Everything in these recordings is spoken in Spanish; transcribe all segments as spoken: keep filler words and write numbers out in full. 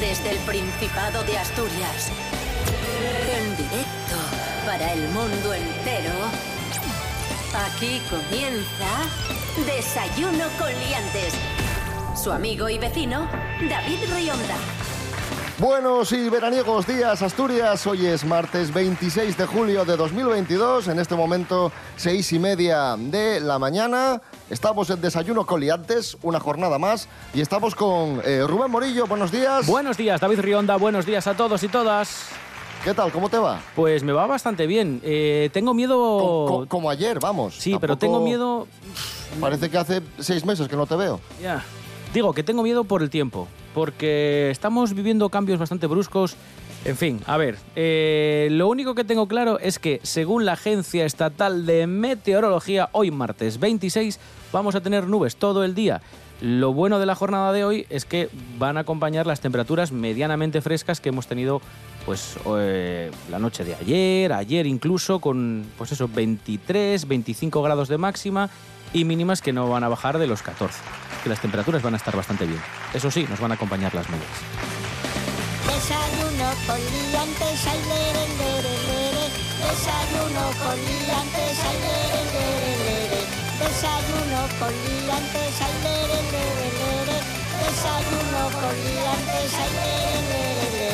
Desde el Principado de Asturias, en directo para el mundo entero, aquí comienza Desayuno Coliantes. Su amigo y vecino, David Rionda. Buenos y veraniegos días, Asturias. Hoy es martes veintiséis de julio de dos mil veintidós. En este momento, seis y media de la mañana. Estamos en Desayuno Coliantes, una jornada más. Y estamos con eh, Rubén Morillo. Buenos días. Buenos días, David Rionda. Buenos días a todos y todas. ¿Qué tal? ¿Cómo te va? Pues me va bastante bien. Eh, tengo miedo... Co co como ayer, vamos. Sí, tampoco... pero tengo miedo... Parece que hace seis meses que no te veo. Ya. Yeah. Digo que tengo miedo por el tiempo, porque estamos viviendo cambios bastante bruscos. En fin, a ver, eh, lo único que tengo claro es que, según la Agencia Estatal de Meteorología, hoy martes veintiséis vamos a tener nubes todo el día. Lo bueno de la jornada de hoy es que van a acompañar las temperaturas medianamente frescas que hemos tenido pues eh, la noche de ayer, ayer incluso, con pues eso, veintitrés, veinticinco grados de máxima y mínimas que no van a bajar de los catorce. Que las temperaturas van a estar bastante bien. Eso sí, nos van a acompañar las nubes. Desayuno Coliantes, ay, lere, lere, lere. Desayuno Coliantes, ay, lere, lere, lere. Desayuno Coliantes, ay, lere, lere, lere. Desayuno Coliantes, ay, lere, lere, lere.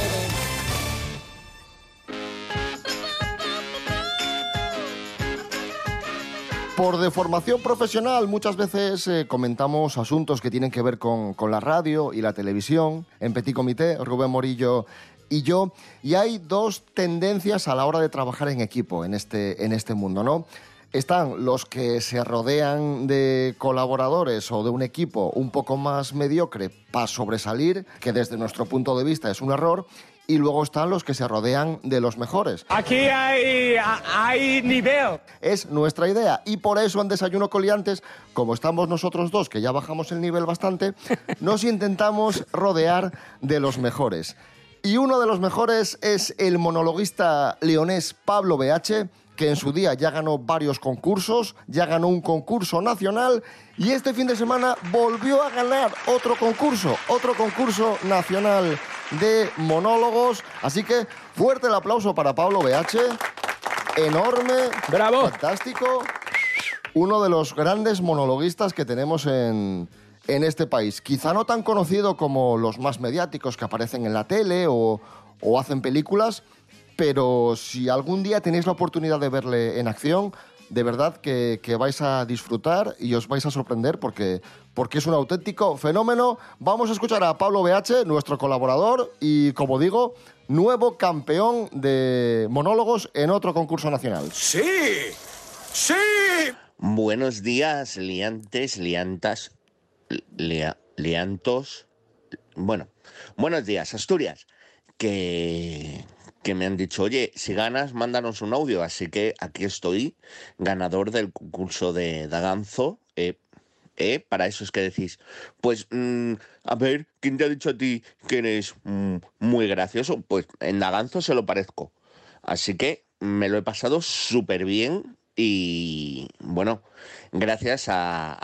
Por deformación profesional muchas veces eh, comentamos asuntos que tienen que ver con, con la radio y la televisión, en Petit Comité, Rubén Morillo y yo, y hay dos tendencias a la hora de trabajar en equipo en este, en este mundo, ¿no? Están los que se rodean de colaboradores o de un equipo un poco más mediocre para sobresalir, que desde nuestro punto de vista es un error, y luego están los que se rodean de los mejores. Aquí hay, hay nivel. Es nuestra idea. Y por eso en Desayuno Coliantes, como estamos nosotros dos, que ya bajamos el nivel bastante, nos intentamos rodear de los mejores. Y uno de los mejores es el monologuista leonés Pablo B H, que en su día ya ganó varios concursos, ya ganó un concurso nacional y este fin de semana volvió a ganar otro concurso, otro concurso nacional de monólogos. Así que fuerte el aplauso para Pablo B H, enorme, bravo, fantástico, uno de los grandes monologuistas que tenemos en, en este país. Quizá no tan conocido como los más mediáticos que aparecen en la tele o, o hacen películas, pero si algún día tenéis la oportunidad de verle en acción, de verdad que, que vais a disfrutar y os vais a sorprender porque, porque es un auténtico fenómeno. Vamos a escuchar a Pablo B H, nuestro colaborador y, como digo, nuevo campeón de monólogos en otro concurso nacional. ¡Sí! ¡Sí! Buenos días, liantes, liantas, lia, liantos... Bueno, buenos días, Asturias, que... que me han dicho, oye, si ganas, mándanos un audio. Así que aquí estoy, ganador del concurso de Daganzo. Eh, eh, para eso es que decís, pues, mm, a ver, ¿quién te ha dicho a ti que eres mm, muy gracioso? Pues en Daganzo se lo parezco. Así que me lo he pasado súper bien y, bueno, gracias a,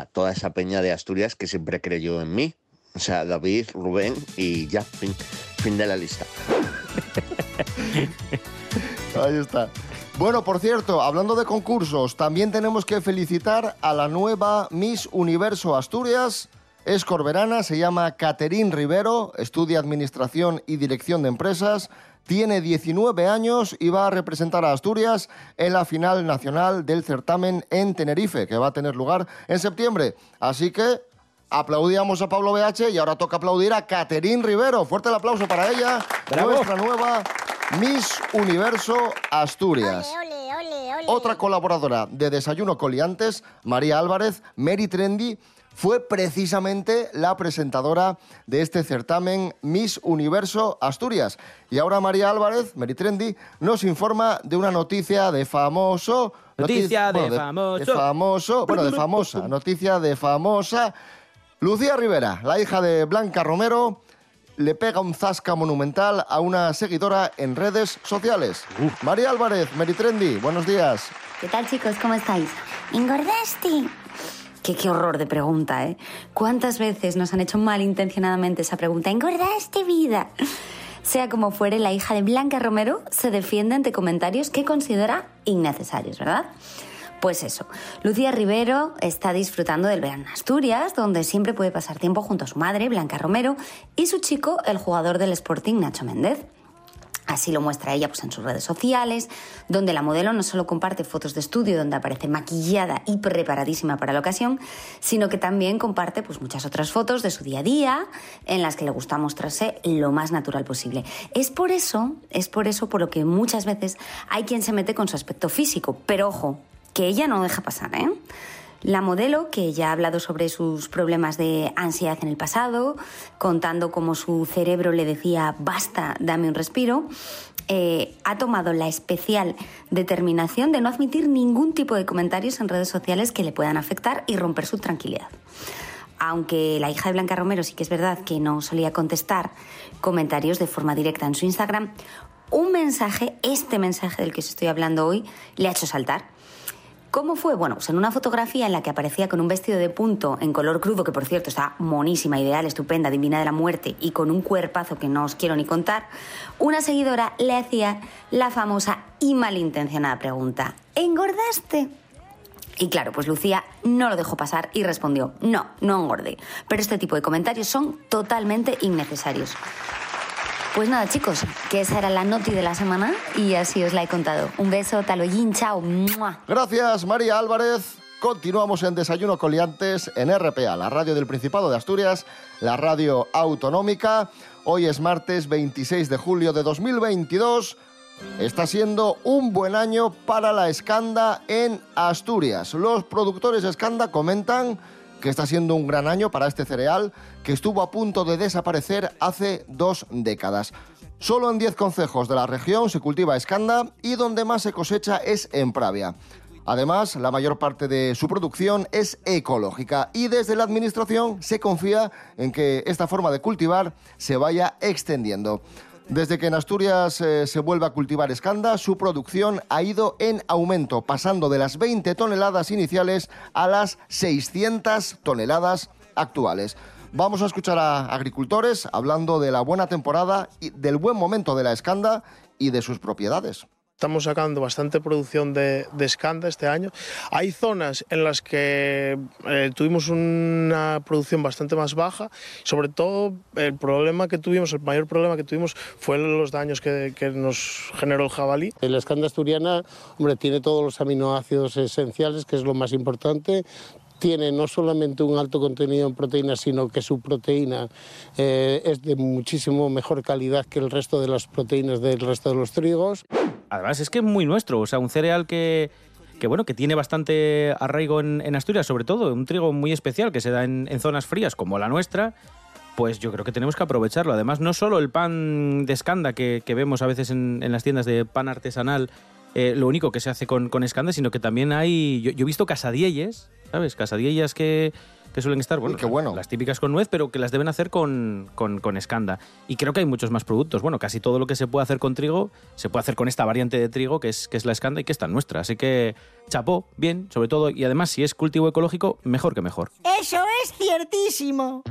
a toda esa peña de Asturias que siempre creyó en mí. O sea, David, Rubén y ya, fin, fin de la lista. Ahí está. Bueno, por cierto, hablando de concursos, también tenemos que felicitar a la nueva Miss Universo Asturias. Es corberana, se llama Caterin Rivero, estudia Administración y Dirección de Empresas, tiene diecinueve años y va a representar a Asturias en la final nacional del certamen en Tenerife, que va a tener lugar en septiembre. Así que aplaudíamos a Pablo B H y ahora toca aplaudir a Caterin Rivero. Fuerte el aplauso para ella, ¡bravo!, nuestra nueva Miss Universo Asturias. Ole, ole, ole, ole. Otra colaboradora de Desayuno Coliantes, María Álvarez, Mery Trendy, fue precisamente la presentadora de este certamen Miss Universo Asturias. Y ahora María Álvarez, Mery Trendy, nos informa de una noticia de famoso... Noticia, noticia de, bueno, de famoso... De famoso... Bueno, de famosa, noticia de famosa... Lucía Rivera, la hija de Blanca Romero, le pega un zasca monumental a una seguidora en redes sociales. Uh. María Álvarez, Mery Trendy, buenos días. ¿Qué tal, chicos? ¿Cómo estáis? ¿Engordaste? Qué, qué horror de pregunta, ¿eh? ¿Cuántas veces nos han hecho malintencionadamente esa pregunta? ¿Engordaste, vida? Sea como fuere, la hija de Blanca Romero se defiende ante comentarios que considera innecesarios, ¿verdad? Pues eso, Lucía Rivero está disfrutando del verano en Asturias, donde siempre puede pasar tiempo junto a su madre, Blanca Romero, y su chico, el jugador del Sporting, Nacho Méndez. Así lo muestra ella pues, en sus redes sociales, donde la modelo no solo comparte fotos de estudio donde aparece maquillada y preparadísima para la ocasión, sino que también comparte pues, muchas otras fotos de su día a día en las que le gusta mostrarse lo más natural posible. Es por eso, es por eso por lo que muchas veces hay quien se mete con su aspecto físico, pero ojo, que ella no deja pasar, ¿eh? La modelo, que ya ha hablado sobre sus problemas de ansiedad en el pasado, contando cómo su cerebro le decía «basta, dame un respiro», eh, ha tomado la especial determinación de no admitir ningún tipo de comentarios en redes sociales que le puedan afectar y romper su tranquilidad. Aunque la hija de Blanca Romero sí que es verdad que no solía contestar comentarios de forma directa en su Instagram, un mensaje, este mensaje del que os estoy hablando hoy, le ha hecho saltar. ¿Cómo fue? Bueno, pues en una fotografía en la que aparecía con un vestido de punto en color crudo, que por cierto está monísima, ideal, estupenda, divina de la muerte y con un cuerpazo que no os quiero ni contar, una seguidora le hacía la famosa y malintencionada pregunta ¿engordaste? Y claro, pues Lucía no lo dejó pasar y respondió no, no engordé, pero este tipo de comentarios son totalmente innecesarios. Pues nada, chicos, que esa era la noti de la semana y así os la he contado. Un beso, taloyín, chao. ¡Mua! Gracias, María Álvarez. Continuamos en Desayuno Coliantes en R P A, la radio del Principado de Asturias, la radio autonómica. Hoy es martes veintiséis de julio de dos mil veintidós. Está siendo un buen año para la Escanda en Asturias. Los productores de Escanda comentan que está siendo un gran año para este cereal que estuvo a punto de desaparecer hace dos décadas. Solo en diez concejos de la región se cultiva escanda y donde más se cosecha es en Pravia. Además, la mayor parte de su producción es ecológica y desde la administración se confía en que esta forma de cultivar se vaya extendiendo. Desde que en Asturias eh, se vuelve a cultivar escanda, su producción ha ido en aumento, pasando de las veinte toneladas iniciales a las seiscientas toneladas actuales. Vamos a escuchar a agricultores hablando de la buena temporada, y del buen momento de la escanda y de sus propiedades. Estamos sacando bastante producción de, de escanda este año. Hay zonas en las que eh, tuvimos una producción bastante más baja. Sobre todo el problema que tuvimos, el mayor problema que tuvimos fue los daños que, que nos generó el jabalí. La escanda asturiana, hombre, tiene todos los aminoácidos esenciales, que es lo más importante. Tiene no solamente un alto contenido en proteínas, sino que su proteína eh, es de muchísimo mejor calidad que el resto de las proteínas del resto de los trigos. Además, es que es muy nuestro, o sea, un cereal que, que bueno, que tiene bastante arraigo en, en Asturias, sobre todo, un trigo muy especial que se da en, en zonas frías como la nuestra. Pues yo creo que tenemos que aprovecharlo. Además, no solo el pan de escanda que, que vemos a veces en, en las tiendas de pan artesanal, eh, lo único que se hace con, con escanda, sino que también hay... Yo, yo he visto casadielles, ¿sabes? Casadielles que, que suelen estar, bueno, Uy, bueno, las típicas con nuez, pero que las deben hacer con, con, con escanda. Y creo que hay muchos más productos. Bueno, casi todo lo que se puede hacer con trigo, se puede hacer con esta variante de trigo, que es, que es la escanda y que es tan nuestra. Así que chapó, bien, sobre todo. Y además, si es cultivo ecológico, mejor que mejor. ¡Eso es ciertísimo!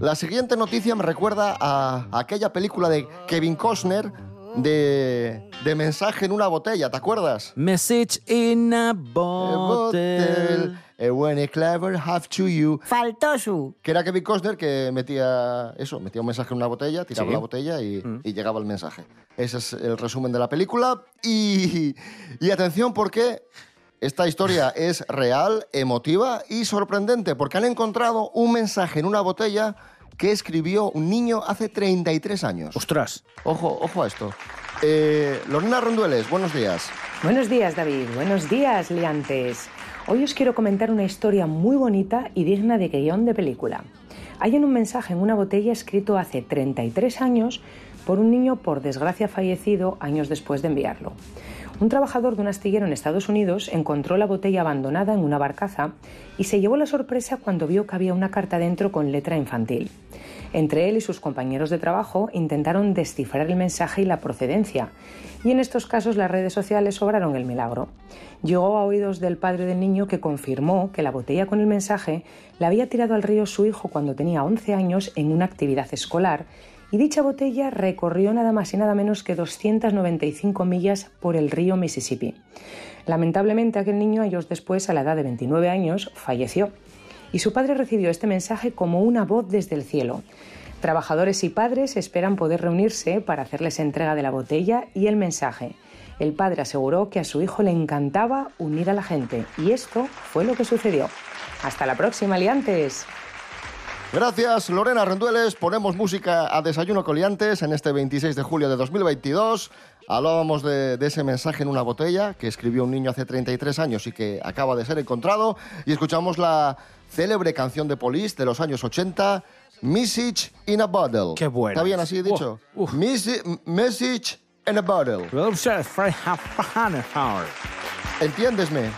La siguiente noticia me recuerda a aquella película de Kevin Costner, De, de mensaje en una botella, ¿te acuerdas? Message in a Bottle. A when a clever have to you. Faltó su. Que era Kevin Costner que metía eso, metía un mensaje en una botella, tiraba sí. la botella y, mm. y llegaba el mensaje. Ese es el resumen de la película. Y, y atención porque esta historia es real, emotiva y sorprendente, porque han encontrado un mensaje en una botella que escribió un niño hace treinta y tres años. ¡Ostras! Ojo, ojo a esto. Eh, Lorena Rendueles, buenos días. Buenos días, David. Buenos días, liantes. Hoy os quiero comentar una historia muy bonita y digna de guión de película. Hay un mensaje en una botella escrito hace treinta y tres años por un niño, por desgracia, fallecido años después de enviarlo. Un trabajador de un astillero en Estados Unidos encontró la botella abandonada en una barcaza y se llevó la sorpresa cuando vio que había una carta dentro con letra infantil. Entre él y sus compañeros de trabajo intentaron descifrar el mensaje y la procedencia, y en estos casos las redes sociales obraron el milagro. Llegó a oídos del padre del niño, que confirmó que la botella con el mensaje la había tirado al río su hijo cuando tenía once años en una actividad escolar, y dicha botella recorrió nada más y nada menos que doscientas noventa y cinco millas por el río Mississippi. Lamentablemente, aquel niño, años después, a la edad de veintinueve años, falleció, y su padre recibió este mensaje como una voz desde el cielo. Trabajadores y padres esperan poder reunirse para hacerles entrega de la botella y el mensaje. El padre aseguró que a su hijo le encantaba unir a la gente, y esto fue lo que sucedió. ¡Hasta la próxima, liantes! Gracias, Lorena Rendueles. Ponemos música a Desayuno Coliantes en este veintiséis de julio de dos mil veintidós. Hablábamos de, de ese mensaje en una botella que escribió un niño hace treinta y tres años y que acaba de ser encontrado. Y escuchamos la célebre canción de Police de los años ochenta, Message in a Bottle. Qué bueno. ¿Está bien así dicho? Uh, uh. Message, message in a Bottle. Entiéndesme.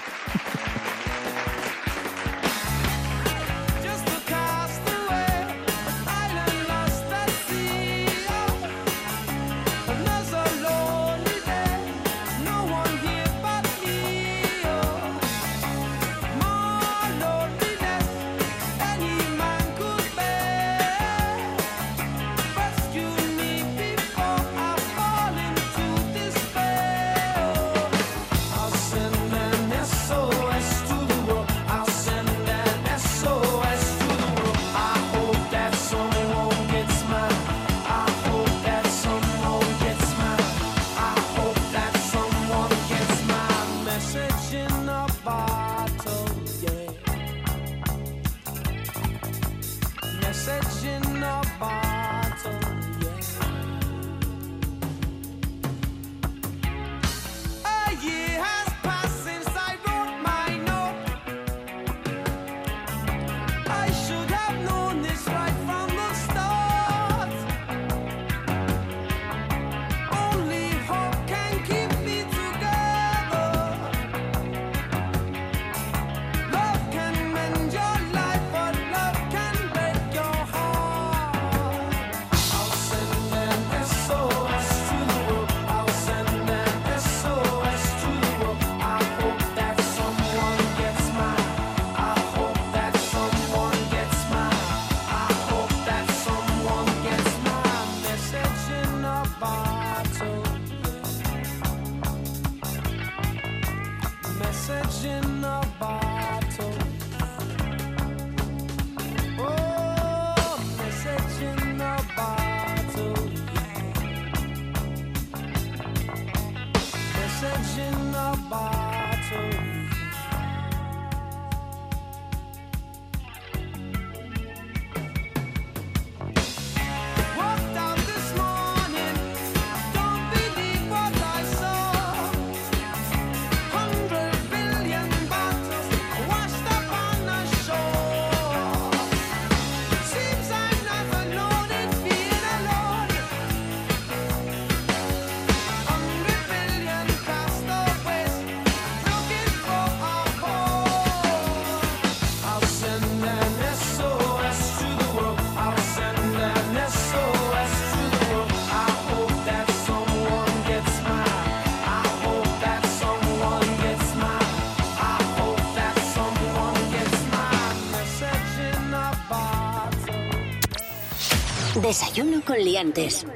Desayuno con liantes.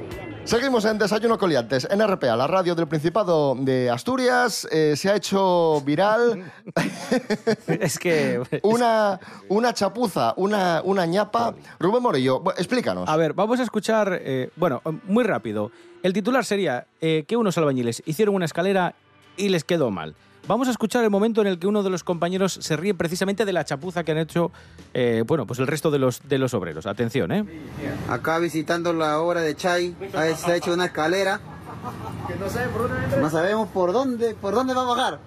Seguimos en Desayuno con liantes, en R P A, la radio del Principado de Asturias. Eh, se ha hecho viral... es que... una, una chapuza, una, una ñapa. Rubén Morillo, explícanos. A ver, vamos a escuchar... Eh, bueno, muy rápido. El titular sería eh, que unos albañiles hicieron una escalera y les quedó mal. Vamos a escuchar el momento en el que uno de los compañeros se ríe precisamente de la chapuza que han hecho eh, bueno, pues el resto de los, de los obreros. Atención, ¿eh? Acá visitando la obra de Chay, se ha hecho una escalera. Que no sabe por dónde no sabemos por dónde, por dónde va a bajar.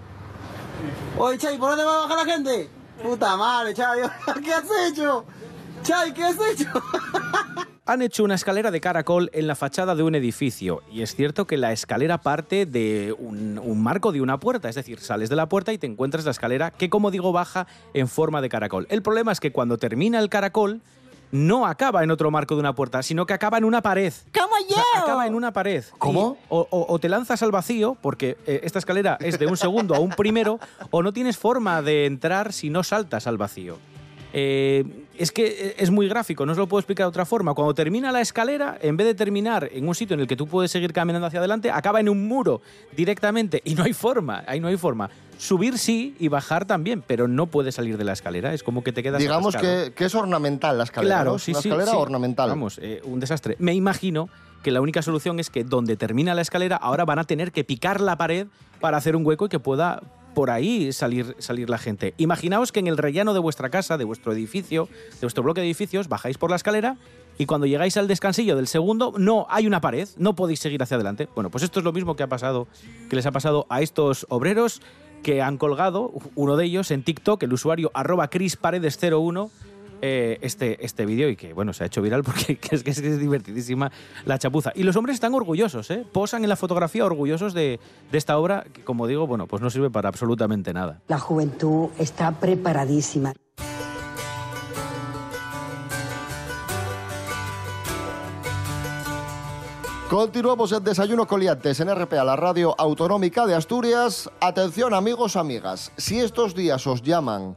Oye, Chay, ¿por dónde va a bajar la gente? Puta madre, Chay, ¿qué has hecho? Chay, ¿qué has hecho? Han hecho una escalera de caracol en la fachada de un edificio y es cierto que la escalera parte de un, un marco de una puerta, es decir, sales de la puerta y te encuentras la escalera que, como digo, baja en forma de caracol. El problema es que cuando termina el caracol no acaba en otro marco de una puerta, sino que acaba en una pared. ¡Como yo! O sea, acaba en una pared. ¿Cómo? O, o, o te lanzas al vacío, porque eh, esta escalera es de un segundo a un primero, o no tienes forma de entrar si no saltas al vacío. Eh, es que es muy gráfico, no os lo puedo explicar de otra forma. Cuando termina la escalera, en vez de terminar en un sitio en el que tú puedes seguir caminando hacia adelante, acaba en un muro directamente y no hay forma, ahí no hay forma. Subir sí y bajar también, pero no puedes salir de la escalera, es como que te quedas... Digamos que, que es ornamental la escalera, claro, ¿no? Sí, una sí, escalera sí. ornamental. Vamos, eh, un desastre. Me imagino que la única solución es que donde termina la escalera ahora van a tener que picar la pared para hacer un hueco y que pueda... por ahí salir, salir la gente. Imaginaos que en el rellano de vuestra casa, de vuestro edificio, de vuestro bloque de edificios, bajáis por la escalera y cuando llegáis al descansillo del segundo, no, hay una pared, no podéis seguir hacia adelante. Bueno, pues esto es lo mismo que ha pasado, que les ha pasado a estos obreros que han colgado, uno de ellos en TikTok, el usuario arroba crisparedes cero uno, Eh, este, este vídeo y que, bueno, se ha hecho viral porque es que es, es divertidísima la chapuza. Y los hombres están orgullosos, ¿eh? Posan en la fotografía orgullosos de, de esta obra que, como digo, bueno, pues no sirve para absolutamente nada. La juventud está preparadísima. Continuamos en Desayuno Coliantes en R P A, la radio autonómica de Asturias. Atención, amigos, amigas, si estos días os llaman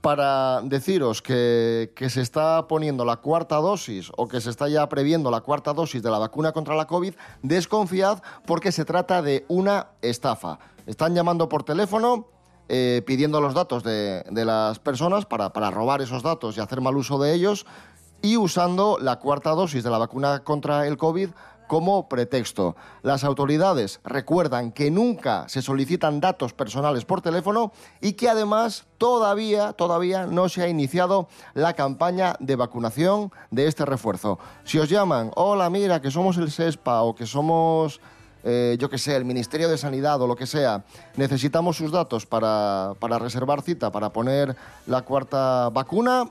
para deciros que, que se está poniendo la cuarta dosis o que se está ya previendo la cuarta dosis de la vacuna contra la COVID, desconfiad porque se trata de una estafa. Están llamando por teléfono, eh, pidiendo los datos de, de las personas para, para robar esos datos y hacer mal uso de ellos y usando la cuarta dosis de la vacuna contra el COVID como pretexto. Las autoridades recuerdan que nunca se solicitan datos personales por teléfono y que además todavía, todavía no se ha iniciado la campaña de vacunación de este refuerzo. Si os llaman, hola, mira, que somos el SESPA o que somos, eh, yo qué sé, el Ministerio de Sanidad o lo que sea, necesitamos sus datos para, para reservar cita, para poner la cuarta vacuna,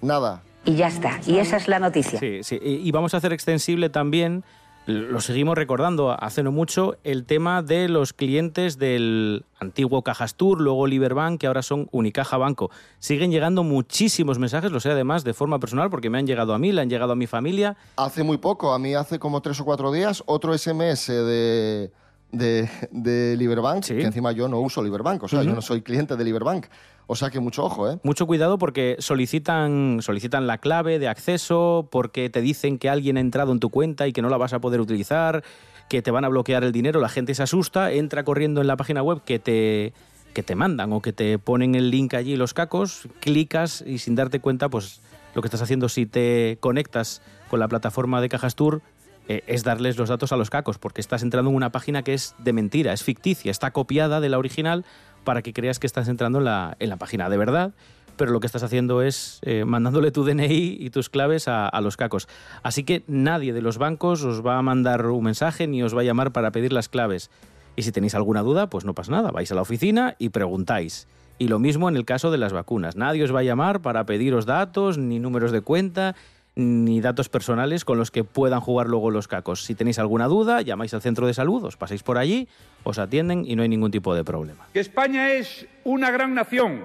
nada. Y ya está, y esa es la noticia. Sí, sí, y vamos a hacer extensible también... Lo seguimos recordando hace no mucho, el tema de los clientes del antiguo Cajastur, luego Liberbank, que ahora son Unicaja Banco. Siguen llegando muchísimos mensajes, lo sé además de forma personal, porque me han llegado a mí, le han llegado a mi familia. Hace muy poco, a mí hace como tres o cuatro días, otro S M S de, de, de Liberbank, sí. Que encima yo no uso Liberbank, o sea, uh-huh. Yo no soy cliente de Liberbank. O sea que mucho ojo, ¿eh? Mucho cuidado porque solicitan, solicitan la clave de acceso, porque te dicen que alguien ha entrado en tu cuenta y que no la vas a poder utilizar, que te van a bloquear el dinero, la gente se asusta, entra corriendo en la página web que te, que te mandan o que te ponen el link allí, los cacos, clicas y sin darte cuenta, pues lo que estás haciendo si te conectas con la plataforma de Cajastur eh, es darles los datos a los cacos, porque estás entrando en una página que es de mentira, es ficticia, está copiada de la original, para que creas que estás entrando en la, en la página de verdad, pero lo que estás haciendo es eh, mandándole tu D N I y tus claves a, a los cacos. Así que nadie de los bancos os va a mandar un mensaje ni os va a llamar para pedir las claves. Y si tenéis alguna duda, pues no pasa nada, vais a la oficina y preguntáis. Y lo mismo en el caso de las vacunas. Nadie os va a llamar para pediros datos, ni números de cuenta, ni datos personales con los que puedan jugar luego los cacos. Si tenéis alguna duda, llamáis al centro de salud, os pasáis por allí, os atienden y no hay ningún tipo de problema. España es una gran nación.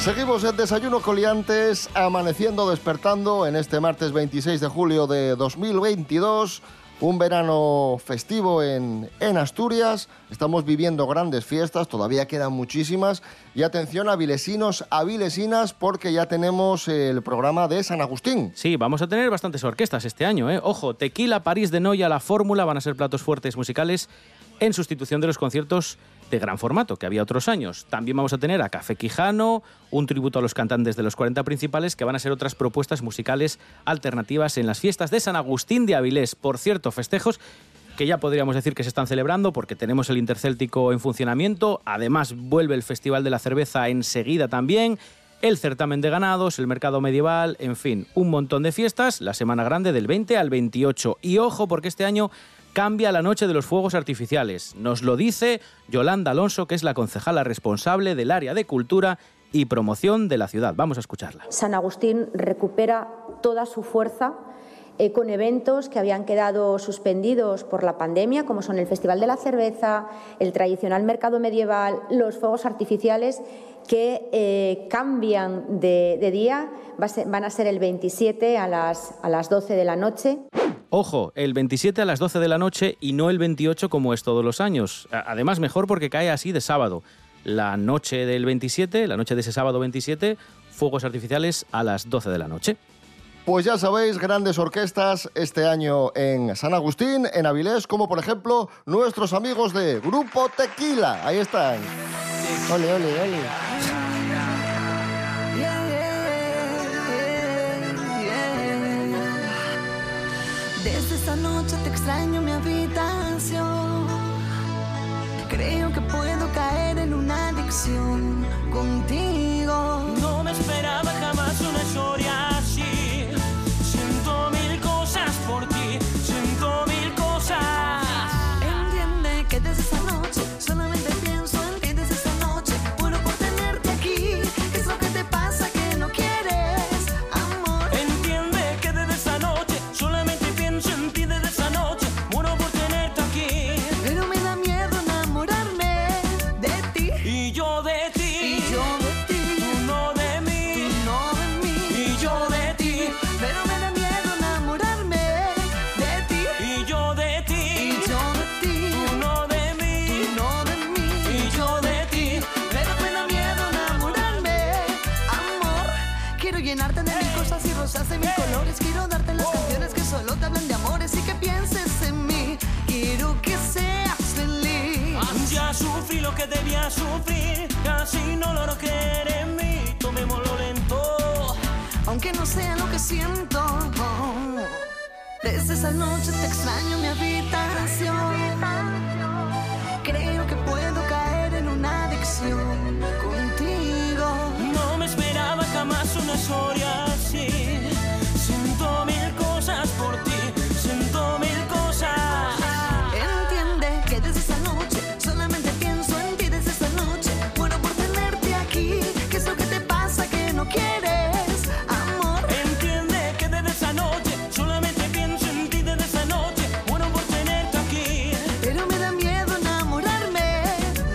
Seguimos en Desayuno Coliantes, amaneciendo, despertando en este martes veintiséis de julio de dos mil veintidós... Un verano festivo en, en Asturias, estamos viviendo grandes fiestas, todavía quedan muchísimas. Y atención, avilesinos, avilesinas, porque ya tenemos el programa de San Agustín. Sí, vamos a tener bastantes orquestas este año, ¿eh? Ojo, Tequila, París de Noia, La Fórmula, van a ser platos fuertes musicales en sustitución de los conciertos de gran formato que había otros años. También vamos a tener a Café Quijano, un tributo a los cantantes de los cuarenta principales, que van a ser otras propuestas musicales alternativas en las fiestas de San Agustín de Avilés. Por cierto, festejos que ya podríamos decir que se están celebrando porque tenemos el Intercéltico en funcionamiento, además vuelve el Festival de la Cerveza enseguida también, el certamen de ganados, el mercado medieval, en fin, un montón de fiestas, la Semana Grande del veinte al veintiocho. Y ojo porque este año cambia la noche de los fuegos artificiales. Nos lo dice Yolanda Alonso, que es la concejala responsable del área de cultura y promoción de la ciudad. Vamos a escucharla. San Agustín recupera toda su fuerza eh, con eventos que habían quedado suspendidos por la pandemia, como son el Festival de la Cerveza, el tradicional mercado medieval, los fuegos artificiales, que eh, cambian de, de día, Va a ser, van a ser el veintisiete a las, a las doce de la noche. Ojo, el veintisiete a las doce de la noche y no el veintiocho como es todos los años. Además, mejor porque cae así de sábado. La noche del veintisiete, la noche de ese sábado veintisiete, fuegos artificiales a las doce de la noche. Pues ya sabéis, grandes orquestas este año en San Agustín, en Avilés, como por ejemplo nuestros amigos de Grupo Tequila. Ahí están. Ole, ole, ole. Desde esa noche te extraño en mi habitación. Creo que puedo caer en una adicción contigo. No me esperaba jamás una historia así. Siento mil cosas por ti, siento mil cosas. Entiende que desde esa noche solamente pienso en ti. Desde esa noche muero por tenerte aquí. ¿Qué es lo que te pasa que no quieres, amor? Entiende que desde esa noche solamente pienso en ti. Desde esa noche muero por tenerte aquí. Pero me da miedo enamorarme de ti. Y yo de ti. Y yo de ti. Tú no de mí. Tú no de mí. Y yo de ti. Pero me da miedo enamorarme de ti. Y yo de ti. Y yo de ti. Tú no de mí. Tú no de mí. Y yo de ti. Pero me da miedo enamorarme, amor. Quiero llenarte de mis cosas y rosas de mis colores. Quiero darte las canciones que solo te hablan de amores y que pienses en mí. Quiero que seas feliz. Ya sufrí lo que debía sufrir, casi no lo logré en mí. Tomémoslo lento, aunque no sea lo que siento. Desde esa noche te extraño en mi habitación. Creo que puedo caer en una adicción contigo. No me esperaba jamás una historia así. Siento mil cosas por ti, siento mil cosas. Entiende que desde esa noche solamente pienso en ti. Desde esa noche muero por tenerte aquí. ¿Qué es lo que te pasa que no quieres, amor? Entiende que desde esa noche solamente pienso en ti. Desde esa noche muero por tenerte aquí. Pero me da miedo enamorarme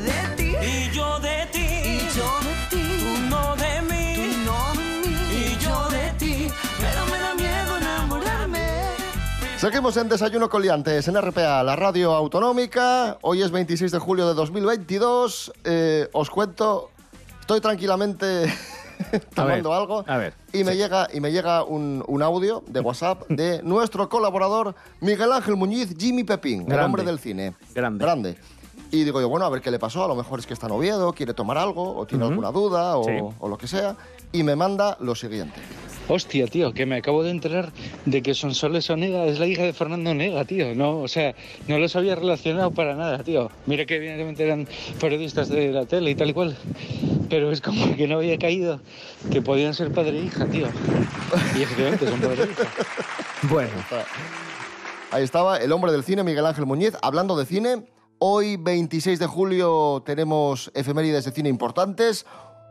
de ti. Y yo de ti. Y yo de ti. Tú no de mí. Tú no de mí. Y yo de ti. Pero me da miedo enamorarme. Seguimos en Desayuno Coliantes, en R P A, la radio autonómica. Hoy es veintiséis de julio de dos mil veintidós. Eh, os cuento, estoy tranquilamente tomando ver, algo a ver, y, me sí. llega, y me llega un, un audio de WhatsApp de nuestro colaborador Miguel Ángel Muñiz, Jimmy Pepín, grande, el hombre del cine. Grande. Grande. Y digo yo, bueno, a ver qué le pasó. A lo mejor es que está en Oviedo, quiere tomar algo, o tiene uh-huh. alguna duda, o, sí. o lo que sea. Y me manda lo siguiente. Hostia, tío, que me acabo de enterar de que Sonsoles Onega es la hija de Fernando Onega, tío. No, o sea, no los había relacionado para nada, tío. Mira que evidentemente eran periodistas de la tele y tal y cual, pero es como que no había caído que podían ser padre e hija, tío. Y efectivamente son padre e hija. Bueno. Ahí estaba el hombre del cine, Miguel Ángel Muñiz, hablando de cine. Hoy, veintiséis de julio, tenemos efemérides de cine importantes.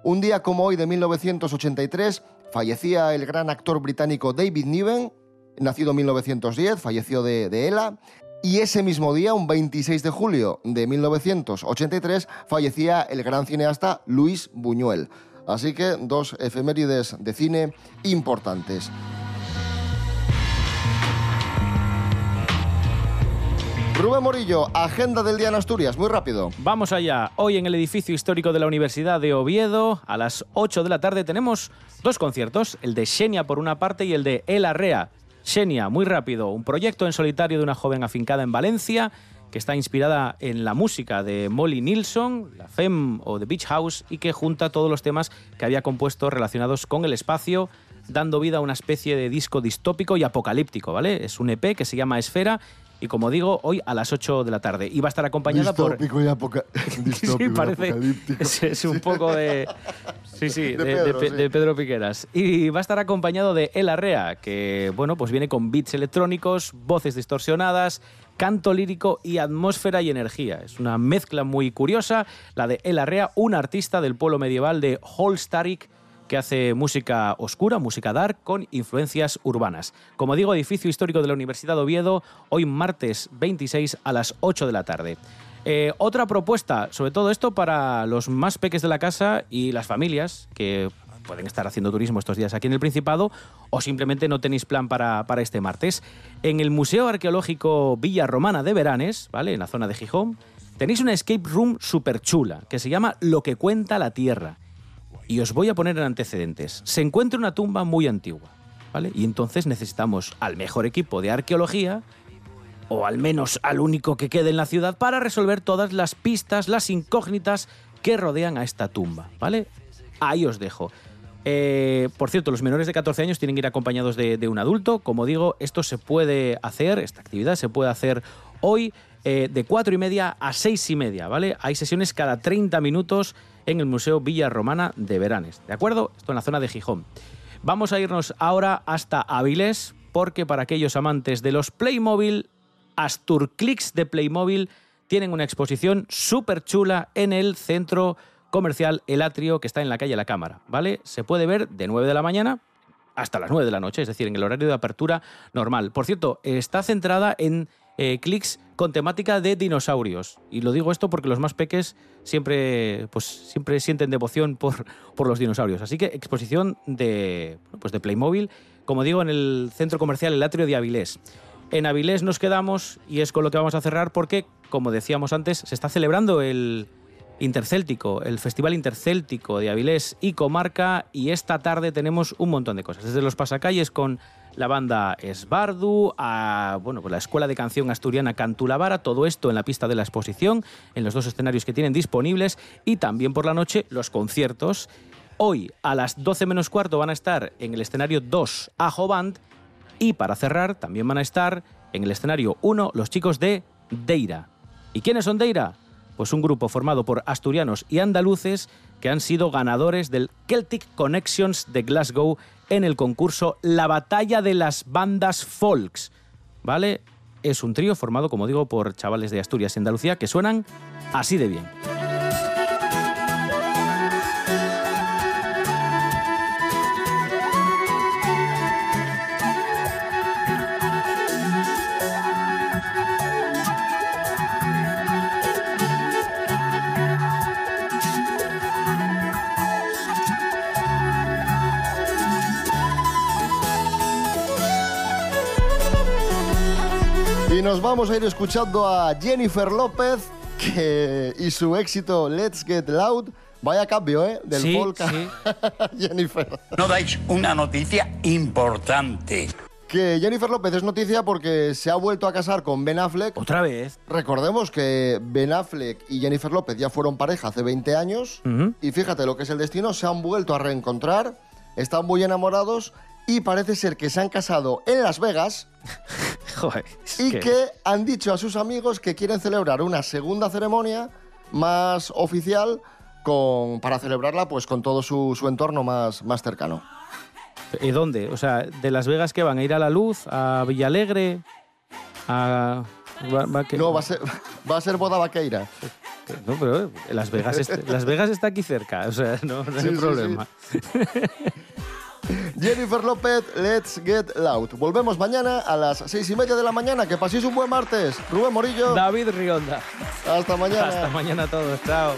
Un día como hoy de mil novecientos ochenta y tres... fallecía el gran actor británico David Niven, nacido en mil novecientos diez, falleció de, de ELA. Y ese mismo día, un veintiséis de julio de mil novecientos ochenta y tres, fallecía el gran cineasta Luis Buñuel. Así que dos efemérides de cine importantes. Rubén Morillo, agenda del día en Asturias, muy rápido. Vamos allá. Hoy en el edificio histórico de la Universidad de Oviedo, a las ocho de la tarde, tenemos dos conciertos, el de Xenia por una parte y el de El Arrea. Xenia, muy rápido, un proyecto en solitario de una joven afincada en Valencia que está inspirada en la música de Molly Nilsson, la Femme o The Beach House, y que junta todos los temas que había compuesto relacionados con el espacio, dando vida a una especie de disco distópico y apocalíptico, ¿vale? Es un E P que se llama Esfera y, como digo, hoy a las ocho de la tarde. Y va a estar acompañada distópico por... Y apoca... distópico sí, parece... y apocalíptico. Es, es un poco de... Sí, sí, de, de, Pedro, de, sí. de Pedro Piqueras. Y va a estar acompañado de El Arrea, que, bueno, pues viene con beats electrónicos, voces distorsionadas, canto lírico y atmósfera y energía. Es una mezcla muy curiosa, la de El Arrea, un artista del pueblo medieval de Holstarik, que hace música oscura, música dark, con influencias urbanas. Como digo, edificio histórico de la Universidad de Oviedo, hoy martes veintiséis a las ocho de la tarde. Eh, otra propuesta, sobre todo esto para los más peques de la casa y las familias que pueden estar haciendo turismo estos días aquí en el Principado o simplemente no tenéis plan para, para este martes. En el Museo Arqueológico Villa Romana de Beranes, ¿vale?, en la zona de Gijón, tenéis una escape room súper chula que se llama Lo que cuenta la Tierra. Y os voy a poner en antecedentes. Se encuentra una tumba muy antigua, ¿vale? Y entonces necesitamos al mejor equipo de arqueología, o al menos al único que quede en la ciudad, para resolver todas las pistas, las incógnitas que rodean a esta tumba, ¿vale? Ahí os dejo. Eh, por cierto, los menores de catorce años tienen que ir acompañados de, de un adulto. Como digo, esto se puede hacer, esta actividad se puede hacer hoy eh, de cuatro y media a seis y media, ¿vale? Hay sesiones cada treinta minutos en el Museo Villa Romana de Beranes, ¿de acuerdo? Esto en la zona de Gijón. Vamos a irnos ahora hasta Avilés, porque para aquellos amantes de los Playmobil, Asturclix de Playmobil tienen una exposición súper chula en el centro comercial El Atrio, que está en la calle La Cámara, ¿vale? Se puede ver de nueve de la mañana hasta las nueve de la noche, es decir, en el horario de apertura normal. Por cierto, está centrada en Eh, clics con temática de dinosaurios. Y lo digo esto porque los más peques siempre, pues, siempre sienten devoción por, por los dinosaurios. Así que exposición de, pues de Playmobil, como digo, en el centro comercial El Atrio de Avilés. En Avilés nos quedamos y es con lo que vamos a cerrar porque, como decíamos antes, se está celebrando el Intercéltico, el Festival Intercéltico de Avilés y Comarca, y esta tarde tenemos un montón de cosas. Desde los pasacalles con la banda Esbardu, a, bueno, pues la Escuela de Canción Asturiana Cantulavara, todo esto en la pista de la exposición, en los dos escenarios que tienen disponibles, y también por la noche los conciertos. Hoy a las doce menos cuarto van a estar en el escenario dos Ajo Band, y para cerrar también van a estar en el escenario uno los chicos de Deira. ¿Y quiénes son Deira? Pues un grupo formado por asturianos y andaluces que han sido ganadores del Celtic Connections de Glasgow en el concurso La Batalla de las Bandas Folks, ¿vale? Es un trío formado, como digo, por chavales de Asturias y Andalucía que suenan así de bien. Y nos vamos a ir escuchando a Jennifer López que, y su éxito Let's Get Loud. Vaya cambio, ¿eh? Del sí, folk sí. Jennifer. No dais una noticia importante. Que Jennifer López es noticia porque se ha vuelto a casar con Ben Affleck. ¿Otra vez? Recordemos que Ben Affleck y Jennifer López ya fueron pareja hace veinte años. Uh-huh. Y fíjate lo que es el destino, se han vuelto a reencontrar, están muy enamorados y parece ser que se han casado en Las Vegas. Joder, y que... que han dicho a sus amigos que quieren celebrar una segunda ceremonia más oficial con, para celebrarla pues con todo su, su entorno más, más cercano. ¿Y dónde? O sea, ¿de Las Vegas qué van? ¿A ir a La Luz? ¿A Villalegre? ¿A... Va, va que... No, va a ser, va a ser boda vaqueira. No, pero Las Vegas, es, Las Vegas está aquí cerca, o sea, no, no hay sí, problema. Sí, sí. Jennifer López, Let's Get Loud. Volvemos mañana a las seis y media de la mañana. Que paséis un buen martes. Rubén Morillo. David Rionda. Hasta mañana. Hasta mañana a todos. Chao.